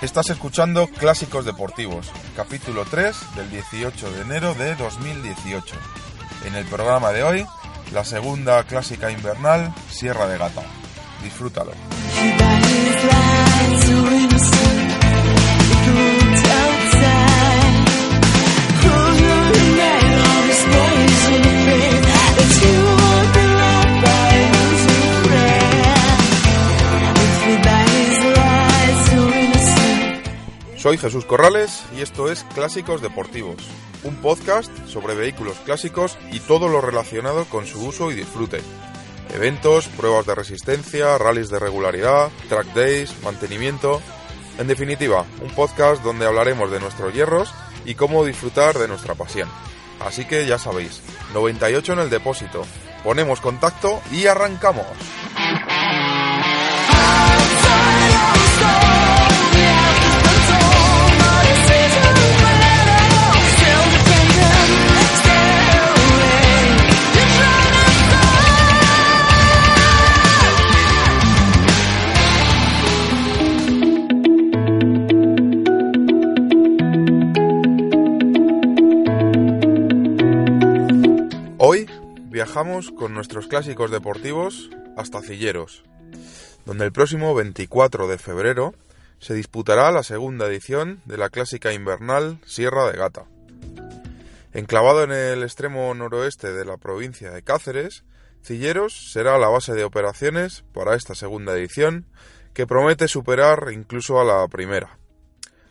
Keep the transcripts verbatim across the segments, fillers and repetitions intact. Estás escuchando Clásicos Deportivos, capítulo tres del dieciocho de enero de dos mil dieciocho. En el programa de hoy, la segunda clásica invernal, Sierra de Gata. Disfrútalo. Soy Jesús Corrales y esto es Clásicos Deportivos, un podcast sobre vehículos clásicos y todo lo relacionado con su uso y disfrute. Eventos, pruebas de resistencia, rallies de regularidad, track days, mantenimiento... En definitiva, un podcast donde hablaremos de nuestros hierros y cómo disfrutar de nuestra pasión. Así que ya sabéis, noventa y ocho en el depósito, ponemos contacto y arrancamos. Viajamos con nuestros clásicos deportivos hasta Cilleros, donde el próximo veinticuatro de febrero se disputará la segunda edición de la clásica invernal Sierra de Gata. Enclavado en el extremo noroeste de la provincia de Cáceres, Cilleros será la base de operaciones para esta segunda edición, que promete superar incluso a la primera.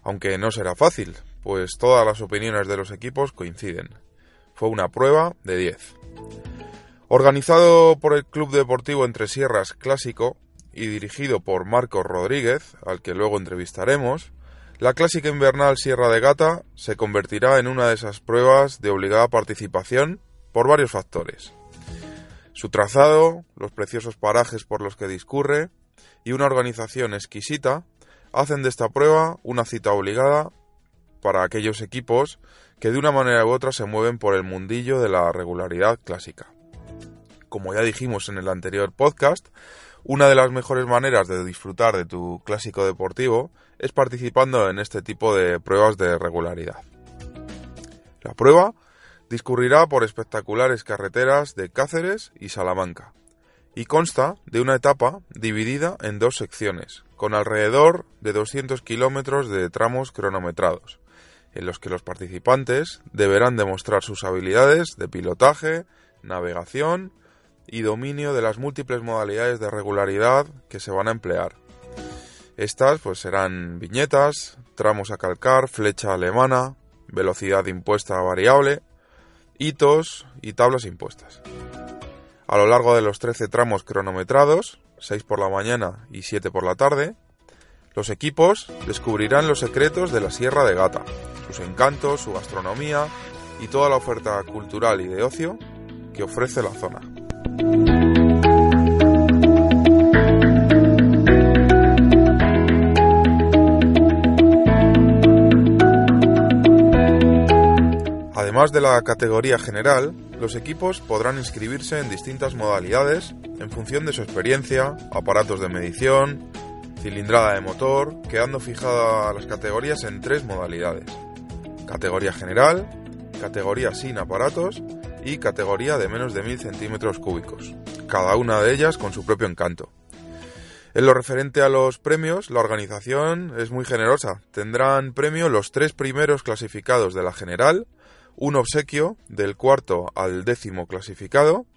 Aunque no será fácil, pues todas las opiniones de los equipos coinciden. Fue una prueba de diez. Organizado por el Club Deportivo Entre Sierras Clásico y dirigido por Marcos Rodríguez, al que luego entrevistaremos, la clásica invernal Sierra de Gata se convertirá en una de esas pruebas de obligada participación por varios factores. Su trazado, los preciosos parajes por los que discurre y una organización exquisita hacen de esta prueba una cita obligada para aquellos equipos que de una manera u otra se mueven por el mundillo de la regularidad clásica. Como ya dijimos en el anterior podcast, una de las mejores maneras de disfrutar de tu clásico deportivo es participando en este tipo de pruebas de regularidad. La prueba discurrirá por espectaculares carreteras de Cáceres y Salamanca y consta de una etapa dividida en dos secciones, con alrededor de doscientos kilómetros de tramos cronometrados, en los que los participantes deberán demostrar sus habilidades de pilotaje, navegación y dominio de las múltiples modalidades de regularidad que se van a emplear. Estas pues serán viñetas, tramos a calcar, flecha alemana, velocidad impuesta variable, hitos y tablas impuestas. A lo largo de los trece tramos cronometrados, seis por la mañana y siete por la tarde, los equipos descubrirán los secretos de la Sierra de Gata, sus encantos, su gastronomía y toda la oferta cultural y de ocio que ofrece la zona. Además de la categoría general, los equipos podrán inscribirse en distintas modalidades en función de su experiencia, aparatos de medición, cilindrada de motor, quedando fijadas las categorías en tres modalidades: categoría general, categoría sin aparatos y categoría de menos de mil centímetros cúbicos, cada una de ellas con su propio encanto. En lo referente a los premios, la organización es muy generosa. Tendrán premio los tres primeros clasificados de la general, un obsequio del cuarto al décimo clasificado,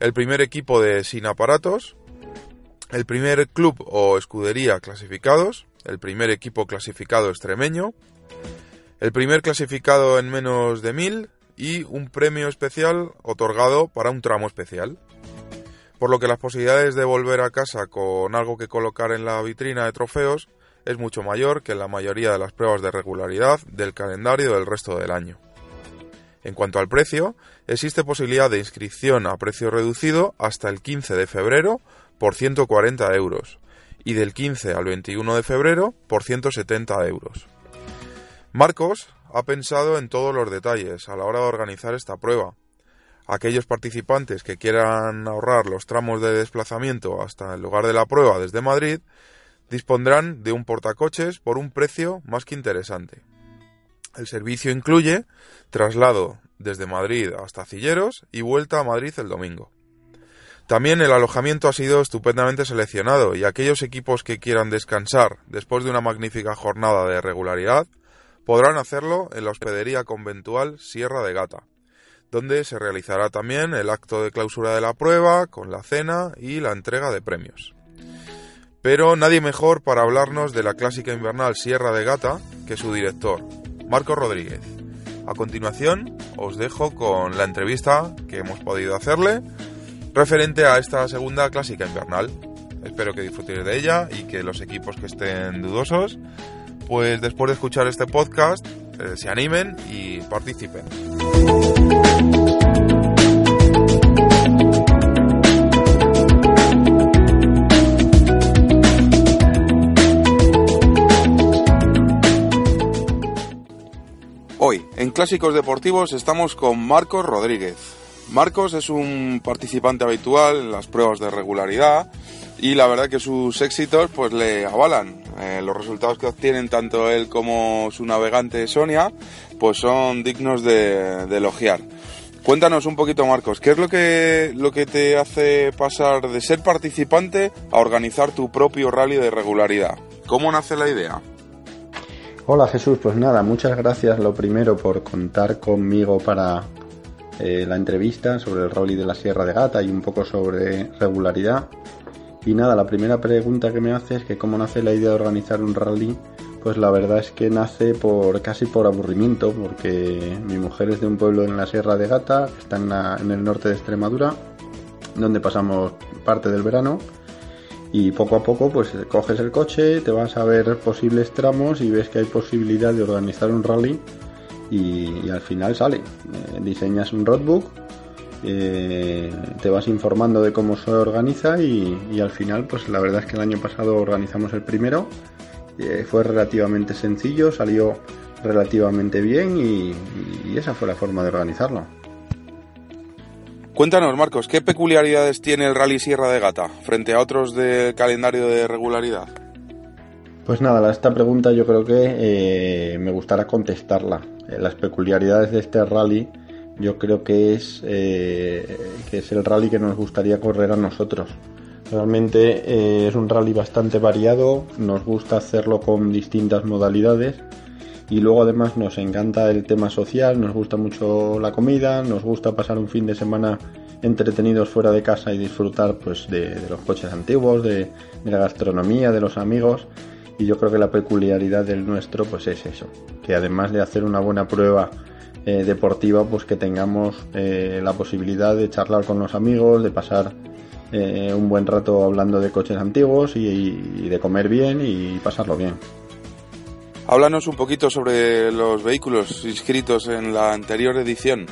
el primer equipo de sin aparatos, el primer club o escudería clasificados, el primer equipo clasificado extremeño, el primer clasificado en menos de mil y un premio especial otorgado para un tramo especial. Por lo que las posibilidades de volver a casa con algo que colocar en la vitrina de trofeos es mucho mayor que en la mayoría de las pruebas de regularidad del calendario del resto del año. En cuanto al precio, existe posibilidad de inscripción a precio reducido hasta el quince de febrero por ciento cuarenta euros y del quince al veintiuno de febrero por ciento setenta euros. Marcos ha pensado en todos los detalles a la hora de organizar esta prueba. Aquellos participantes que quieran ahorrar los tramos de desplazamiento hasta el lugar de la prueba desde Madrid dispondrán de un portacoches por un precio más que interesante. El servicio incluye traslado desde Madrid hasta Cilleros y vuelta a Madrid el domingo. También el alojamiento ha sido estupendamente seleccionado y aquellos equipos que quieran descansar después de una magnífica jornada de regularidad podrán hacerlo en la hospedería conventual Sierra de Gata, donde se realizará también el acto de clausura de la prueba, con la cena y la entrega de premios. Pero nadie mejor para hablarnos de la clásica invernal Sierra de Gata que su director, Marcos Rodríguez. A continuación os dejo con la entrevista que hemos podido hacerle referente a esta segunda clásica invernal. Espero que disfrutéis de ella y que los equipos que estén dudosos, pues después de escuchar este podcast, eh, se animen y participen. Hoy, en Clásicos Deportivos, estamos con Marcos Rodríguez. Marcos es un participante habitual en las pruebas de regularidad y la verdad que sus éxitos pues le avalan. Eh, los resultados que obtienen tanto él como su navegante Sonia pues son dignos de, de elogiar. Cuéntanos un poquito, Marcos, ¿qué es lo que, lo que te hace pasar de ser participante a organizar tu propio rally de regularidad? ¿Cómo nace la idea? Hola, Jesús, pues nada, muchas gracias lo primero por contar conmigo para eh, la entrevista sobre el rally de la Sierra de Gata y un poco sobre regularidad. Y nada, la primera pregunta que me hace es que cómo nace la idea de organizar un rally. Pues la verdad es que nace por casi por aburrimiento, porque mi mujer es de un pueblo en la Sierra de Gata, que está en, la, en el norte de Extremadura, donde pasamos parte del verano, y poco a poco pues coges el coche, te vas a ver posibles tramos y ves que hay posibilidad de organizar un rally y, y al final sale. Eh, diseñas un roadbook, Eh, te vas informando de cómo se organiza y, y al final pues la verdad es que el año pasado organizamos el primero, eh, fue relativamente sencillo, salió relativamente bien y, y esa fue la forma de organizarlo. Cuéntanos, Marcos, ¿qué peculiaridades tiene el Rally Sierra de Gata frente a otros del calendario de regularidad? Pues nada, esta pregunta yo creo que eh, me gustará contestarla. Las peculiaridades de este rally yo creo que es eh, que es el rally que nos gustaría correr a nosotros. Realmente eh, es un rally bastante variado, nos gusta hacerlo con distintas modalidades y luego además nos encanta el tema social, nos gusta mucho la comida, nos gusta pasar un fin de semana entretenidos fuera de casa y disfrutar pues de, de los coches antiguos, de, de la gastronomía, de los amigos, y yo creo que la peculiaridad del nuestro pues es eso, que además de hacer una buena prueba Eh, deportiva, pues que tengamos eh, la posibilidad de charlar con los amigos, de pasar eh, un buen rato hablando de coches antiguos y, y, y de comer bien y pasarlo bien. Háblanos un poquito sobre los vehículos inscritos en la anterior edición.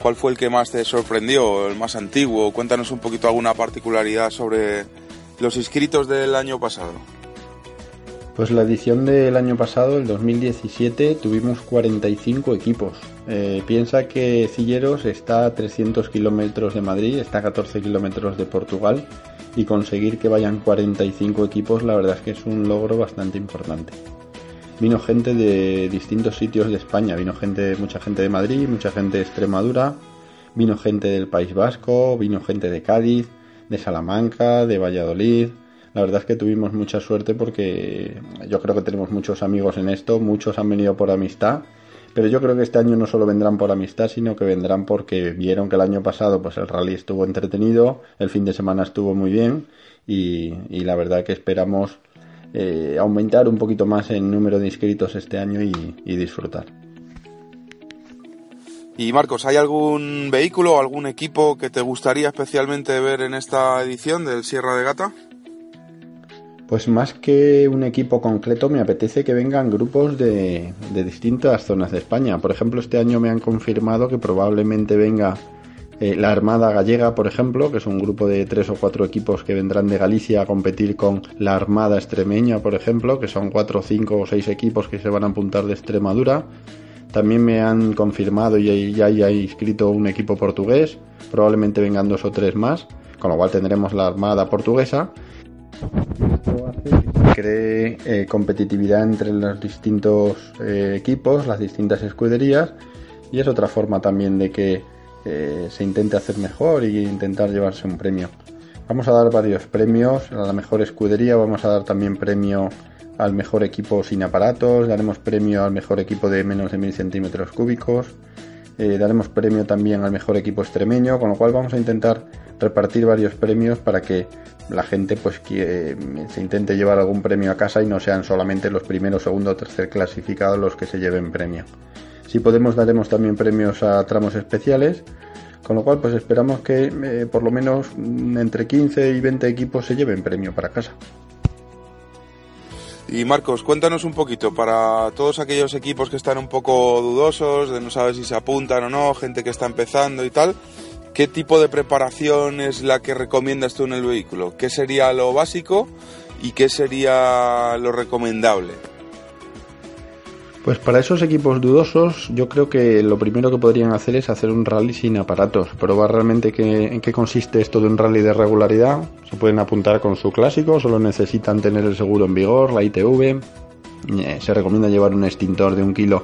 ¿Cuál fue el que más te sorprendió, el más antiguo? Cuéntanos un poquito alguna particularidad sobre los inscritos del año pasado. Pues la edición del año pasado, el dos mil diecisiete, tuvimos cuarenta y cinco equipos. Eh, piensa que Cilleros está a trescientos kilómetros de Madrid, está a catorce kilómetros de Portugal, y conseguir que vayan cuarenta y cinco equipos la verdad es que es un logro bastante importante. Vino gente de distintos sitios de España, vino gente, mucha gente de Madrid, mucha gente de Extremadura, vino gente del País Vasco, vino gente de Cádiz, de Salamanca, de Valladolid, la verdad es que tuvimos mucha suerte porque yo creo que tenemos muchos amigos en esto, muchos han venido por amistad, pero yo creo que este año no solo vendrán por amistad, sino que vendrán porque vieron que el año pasado pues el rally estuvo entretenido, el fin de semana estuvo muy bien y, y la verdad que esperamos eh, aumentar un poquito más el número de inscritos este año y, y disfrutar. Y Marcos, ¿hay algún vehículo o algún equipo que te gustaría especialmente ver en esta edición del Sierra de Gata? Pues más que un equipo concreto, me apetece que vengan grupos de, de distintas zonas de España. Por ejemplo, este año me han confirmado que probablemente venga eh, la Armada Gallega, por ejemplo, que es un grupo de tres o cuatro equipos que vendrán de Galicia a competir con la Armada Extremeña, por ejemplo, que son cuatro, cinco o seis equipos que se van a apuntar de Extremadura. También me han confirmado y ya hay inscrito un equipo portugués, probablemente vengan dos o tres más, con lo cual tendremos la Armada Portuguesa. Esto hace que se cree eh, competitividad entre los distintos eh, equipos, las distintas escuderías, y es otra forma también de que eh, se intente hacer mejor y intentar llevarse un premio. Vamos a dar varios premios a la mejor escudería, vamos a dar también premio al mejor equipo sin aparatos, daremos premio al mejor equipo de menos de mil centímetros cúbicos, eh, daremos premio también al mejor equipo extremeño, con lo cual vamos a intentar repartir varios premios para que la gente pues que se intente llevar algún premio a casa y no sean solamente los primeros, segundo o tercer clasificados los que se lleven premio. Si podemos, daremos también premios a tramos especiales, con lo cual pues esperamos que eh, por lo menos entre quince y veinte equipos se lleven premio para casa. Y Marcos, cuéntanos un poquito, para todos aquellos equipos que están un poco dudosos, de no saber si se apuntan o no, gente que está empezando y tal, ¿qué tipo de preparación es la que recomiendas tú en el vehículo? ¿Qué sería lo básico y qué sería lo recomendable? Pues para esos equipos dudosos, yo creo que lo primero que podrían hacer es hacer un rally sin aparatos, probar realmente qué, en qué consiste esto de un rally de regularidad. Se pueden apuntar con su clásico, solo necesitan tener el seguro en vigor, la I T V. Se recomienda llevar un extintor de un kilo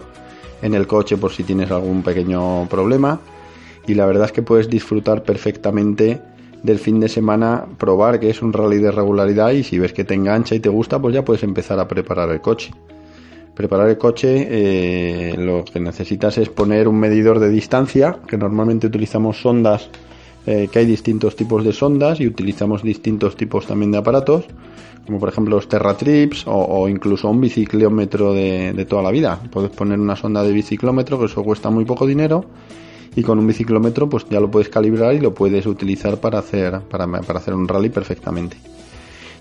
en el coche por si tienes algún pequeño problema. Y la verdad es que puedes disfrutar perfectamente del fin de semana, probar que es un rally de regularidad y si ves que te engancha y te gusta, pues ya puedes empezar a preparar el coche. Preparar el coche, eh, lo que necesitas es poner un medidor de distancia, que normalmente utilizamos sondas, eh, que hay distintos tipos de sondas y utilizamos distintos tipos también de aparatos, como por ejemplo los Terratrips o, o incluso un biciclómetro de, de toda la vida. Puedes poner una sonda de biciclómetro, que eso cuesta muy poco dinero, y con un biciclómetro pues ya lo puedes calibrar y lo puedes utilizar para hacer para, para hacer un rally perfectamente.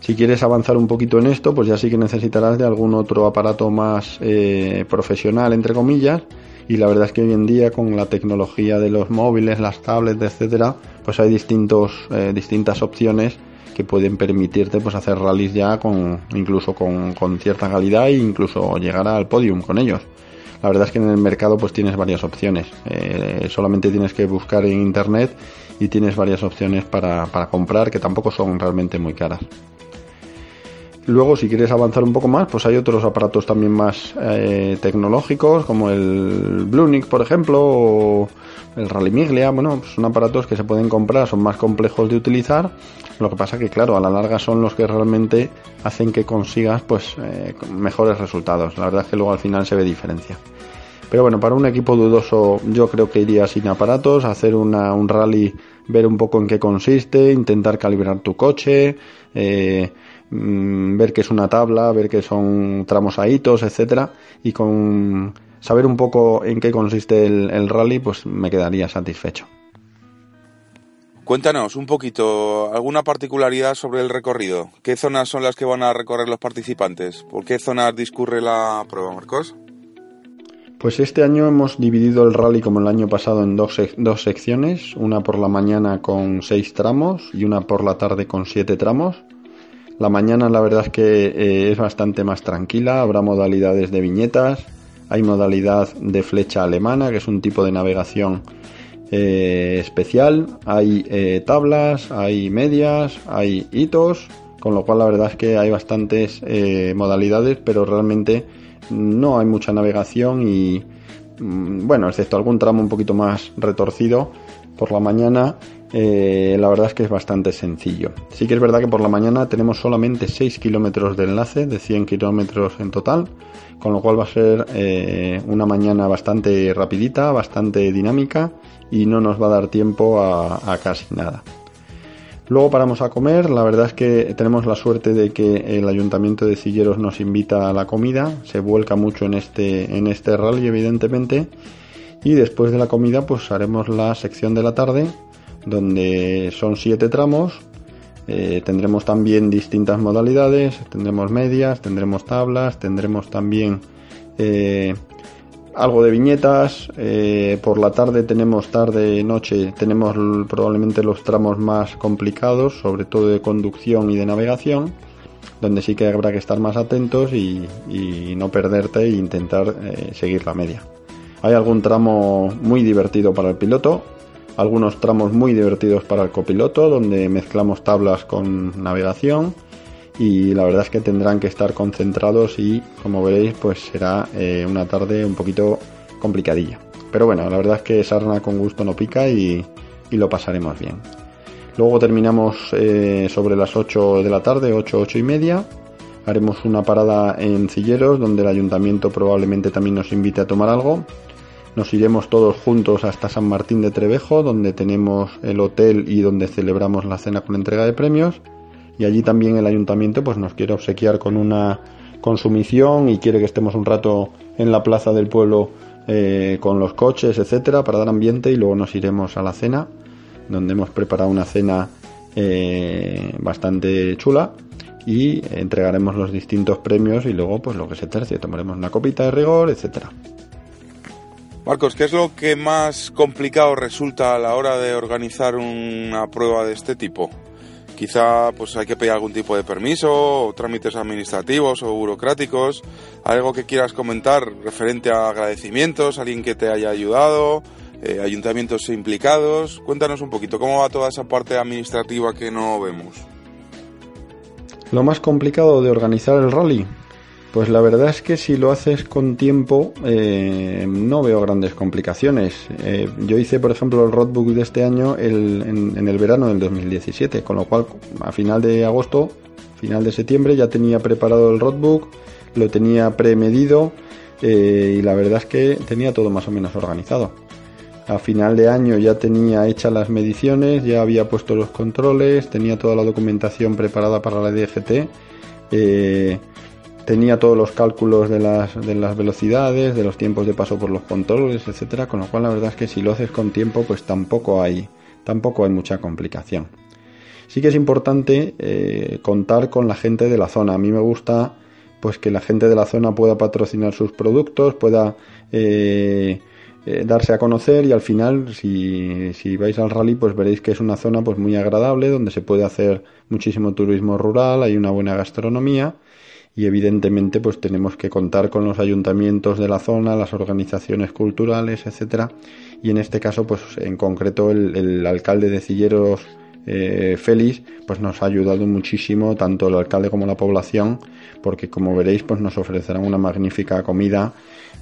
Si quieres avanzar un poquito en esto, pues ya sí que necesitarás de algún otro aparato más eh, profesional, entre comillas, y la verdad es que hoy en día con la tecnología de los móviles, las tablets, etcétera, pues hay distintos eh, distintas opciones que pueden permitirte pues hacer rallies ya con incluso con, con cierta calidad e incluso llegar al podium con ellos. La verdad es que en el mercado pues tienes varias opciones, eh, solamente tienes que buscar en internet y tienes varias opciones para, para comprar, que tampoco son realmente muy caras. Luego, si quieres avanzar un poco más, pues hay otros aparatos también más eh, tecnológicos, como el Bluenic, por ejemplo, o el Rally Miglia. Bueno, pues son aparatos que se pueden comprar, son más complejos de utilizar, lo que pasa que, claro, a la larga son los que realmente hacen que consigas pues eh, mejores resultados. La verdad es que luego al final se ve diferencia. Pero bueno, para un equipo dudoso yo creo que iría sin aparatos, hacer una, un rally, ver un poco en qué consiste, intentar calibrar tu coche, eh, ver qué es una tabla, ver qué son tramos a hitos, etcétera, y con saber un poco en qué consiste el, el rally, pues me quedaría satisfecho. Cuéntanos un poquito, ¿alguna particularidad sobre el recorrido? ¿Qué zonas son las que van a recorrer los participantes? ¿Por qué zonas discurre la prueba, Marcos? Pues este año hemos dividido el rally, como el año pasado, en dos, dos secciones, una por la mañana con seis tramos y una por la tarde con siete tramos. La mañana la verdad es que eh, es bastante más tranquila, habrá modalidades de viñetas, hay modalidad de flecha alemana, que es un tipo de navegación Eh, especial, hay eh, tablas, hay medias, hay hitos, con lo cual la verdad es que hay bastantes eh, modalidades, pero realmente no hay mucha navegación y, bueno, excepto algún tramo un poquito más retorcido por la mañana, eh, la verdad es que es bastante sencillo. Sí que es verdad que por la mañana tenemos solamente seis kilómetros de enlace, de cien kilómetros en total, con lo cual va a ser eh, una mañana bastante rapidita, bastante dinámica, y no nos va a dar tiempo a, a casi nada. Luego paramos a comer. La verdad es que tenemos la suerte de que el Ayuntamiento de Cilleros nos invita a la comida, se vuelca mucho en este, en este rally, evidentemente, y después de la comida pues haremos la sección de la tarde, donde son siete tramos, eh, tendremos también distintas modalidades, tendremos medias, tendremos tablas, tendremos también eh, algo de viñetas. Eh, por la tarde tenemos tarde noche tenemos probablemente los tramos más complicados, sobre todo de conducción y de navegación, donde sí que habrá que estar más atentos y, y no perderte e intentar eh, seguir la media. Hay algún tramo muy divertido para el piloto, algunos tramos muy divertidos para el copiloto, donde mezclamos tablas con navegación, y la verdad es que tendrán que estar concentrados y, como veréis, pues será eh, una tarde un poquito complicadilla. Pero bueno, la verdad es que sarna con gusto no pica y, y lo pasaremos bien. Luego terminamos eh, sobre las ocho de la tarde, ocho, ocho y media. Haremos una parada en Cilleros, donde el ayuntamiento probablemente también nos invite a tomar algo. Nos iremos todos juntos hasta San Martín de Trevejo, donde tenemos el hotel y donde celebramos la cena con entrega de premios. Y allí también el ayuntamiento pues nos quiere obsequiar con una consumición y quiere que estemos un rato en la plaza del pueblo eh, con los coches, etcétera, para dar ambiente, y luego nos iremos a la cena, donde hemos preparado una cena eh, bastante chula, y entregaremos los distintos premios y luego pues lo que se tercie, tomaremos una copita de rigor, etcétera. Marcos, ¿qué es lo que más complicado resulta a la hora de organizar una prueba de este tipo? Quizá pues hay que pedir algún tipo de permiso o trámites administrativos o burocráticos. Algo que quieras comentar referente a agradecimientos, alguien que te haya ayudado, eh, ayuntamientos implicados. Cuéntanos un poquito, ¿cómo va toda esa parte administrativa que no vemos? Lo más complicado de organizar el rally, pues la verdad es que si lo haces con tiempo eh, no veo grandes complicaciones. Eh, yo hice, por ejemplo, el roadbook de este año el, en, en el verano del dos mil diecisiete, con lo cual a final de agosto, final de septiembre, ya tenía preparado el roadbook, lo tenía premedido eh, y la verdad es que tenía todo más o menos organizado. A final de año ya tenía hechas las mediciones, ya había puesto los controles, tenía toda la documentación preparada para la D G T, eh, tenía todos los cálculos de las, de las velocidades, de los tiempos de paso por los controles, etcétera, con lo cual la verdad es que si lo haces con tiempo, pues tampoco hay, tampoco hay mucha complicación. Sí que es importante eh, contar con la gente de la zona. A mí me gusta pues que la gente de la zona pueda patrocinar sus productos, pueda eh, eh, darse a conocer, y al final, si, si vais al rally, pues veréis que es una zona pues muy agradable, donde se puede hacer muchísimo turismo rural, hay una buena gastronomía. Y evidentemente pues tenemos que contar con los ayuntamientos de la zona, las organizaciones culturales, etcétera. Y en este caso pues en concreto el, el alcalde de Cilleros, eh, Félix, pues nos ha ayudado muchísimo, tanto el alcalde como la población, porque como veréis pues nos ofrecerán una magnífica comida.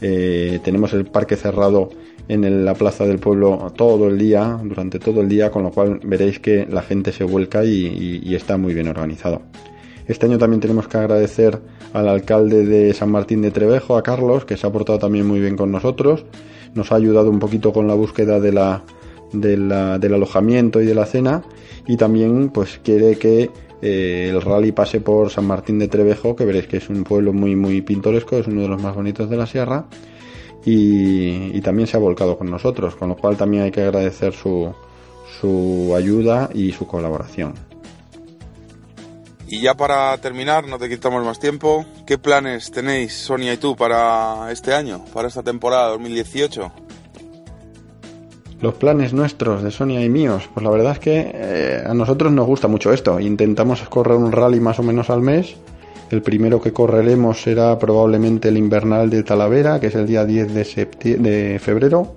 Eh, tenemos el parque cerrado en el, la plaza del pueblo todo el día, durante todo el día, con lo cual veréis que la gente se vuelca y, y, y está muy bien organizado. Este año también tenemos que agradecer al alcalde de San Martín de Trevejo, a Carlos, que se ha portado también muy bien con nosotros. Nos ha ayudado un poquito con la búsqueda de la, de la, del alojamiento y de la cena. Y también pues quiere que eh, el rally pase por San Martín de Trevejo, que veréis que es un pueblo muy, muy pintoresco, es uno de los más bonitos de la sierra. Y, y también se ha volcado con nosotros, con lo cual también hay que agradecer su, su ayuda y su colaboración. Y ya para terminar, no te quitamos más tiempo, ¿qué planes tenéis, Sonia y tú, para este año, para esta temporada dos mil dieciocho? Los planes nuestros, de Sonia y míos, pues la verdad es que eh, a nosotros nos gusta mucho esto. Intentamos correr un rally más o menos al mes. El primero que correremos será probablemente el invernal de Talavera, que es el día diez de, septiembre, de febrero,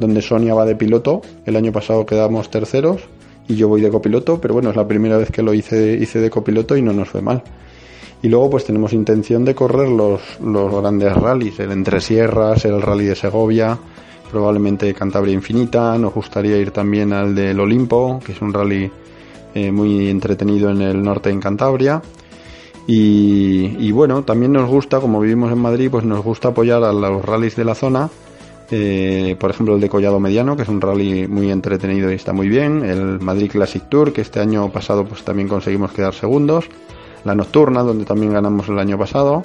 donde Sonia va de piloto. El año pasado quedamos terceros y yo voy de copiloto, pero bueno, es la primera vez que lo hice hice de copiloto y no nos fue mal. Y luego pues tenemos intención de correr los, los grandes rallies, el Entre Sierras, el Rally de Segovia, probablemente Cantabria Infinita. Nos gustaría ir también al del Olimpo, que es un rally eh, muy entretenido en el norte, en Cantabria. Y, y bueno, también nos gusta, como vivimos en Madrid, pues nos gusta apoyar a los rallies de la zona. Eh, por ejemplo, el de Collado Mediano, que es un rally muy entretenido y está muy bien. El Madrid Classic Tour, que este año pasado pues también conseguimos quedar segundos. La Nocturna, donde también ganamos el año pasado.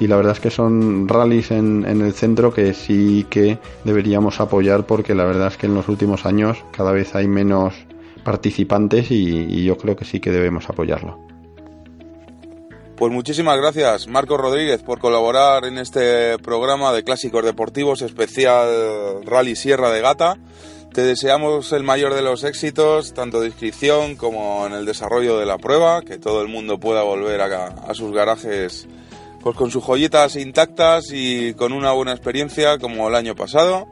Y la verdad es que son rallies en, en el centro que sí que deberíamos apoyar, porque la verdad es que en los últimos años cada vez hay menos participantes y, y yo creo que sí que debemos apoyarlo. Pues muchísimas gracias, Marcos Rodríguez, por colaborar en este programa de Clásicos Deportivos especial Rally Sierra de Gata. Te deseamos el mayor de los éxitos, tanto de inscripción como en el desarrollo de la prueba, que todo el mundo pueda volver a, a sus garajes pues con sus joyitas intactas y con una buena experiencia como el año pasado.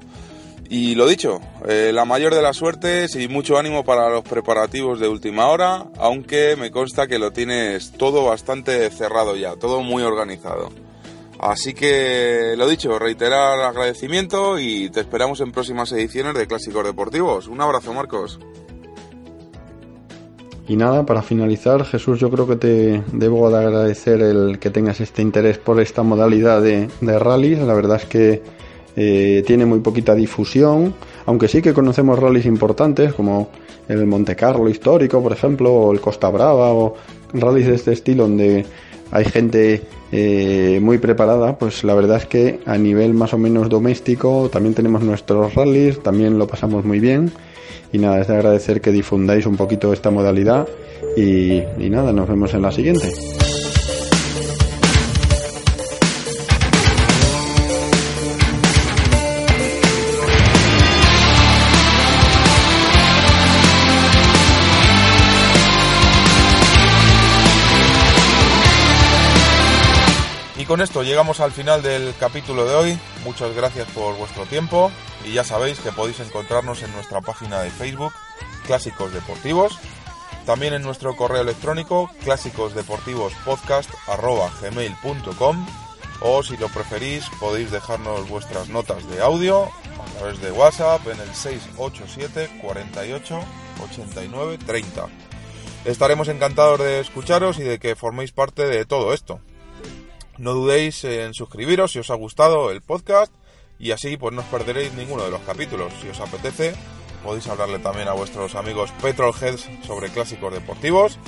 Y lo dicho, eh, la mayor de las suertes y mucho ánimo para los preparativos de última hora, aunque me consta que lo tienes todo bastante cerrado ya, todo muy organizado. Así que, lo dicho, reiterar agradecimiento y te esperamos en próximas ediciones de Clásicos Deportivos. Un abrazo, Marcos. Y nada, para finalizar, Jesús, yo creo que te debo de agradecer el que tengas este interés por esta modalidad de, de rallies. La verdad es que Eh, tiene muy poquita difusión, aunque sí que conocemos rallies importantes como el Monte Carlo histórico, por ejemplo, o el Costa Brava, o rallies de este estilo donde hay gente eh, muy preparada. Pues la verdad es que a nivel más o menos doméstico también tenemos nuestros rallies, también lo pasamos muy bien. Y nada, es de agradecer que difundáis un poquito esta modalidad y, y nada, nos vemos en la siguiente. Con esto llegamos al final del capítulo de hoy. Muchas gracias por vuestro tiempo y ya sabéis que podéis encontrarnos en nuestra página de Facebook Clásicos Deportivos, también en nuestro correo electrónico clásicos deportivos podcast arroba gmail punto com, o si lo preferís podéis dejarnos vuestras notas de audio a través de WhatsApp en el seis ocho siete cuarenta y ocho ochenta y nueve treinta. Estaremos encantados de escucharos y de que forméis parte de todo esto. No dudéis en suscribiros si os ha gustado el podcast y así pues no os perderéis ninguno de los capítulos. Si os apetece podéis hablarle también a vuestros amigos Petrolheads sobre Clásicos Deportivos.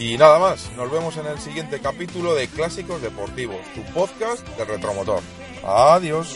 Y nada más, nos vemos en el siguiente capítulo de Clásicos Deportivos, tu podcast de retromotor. Adiós.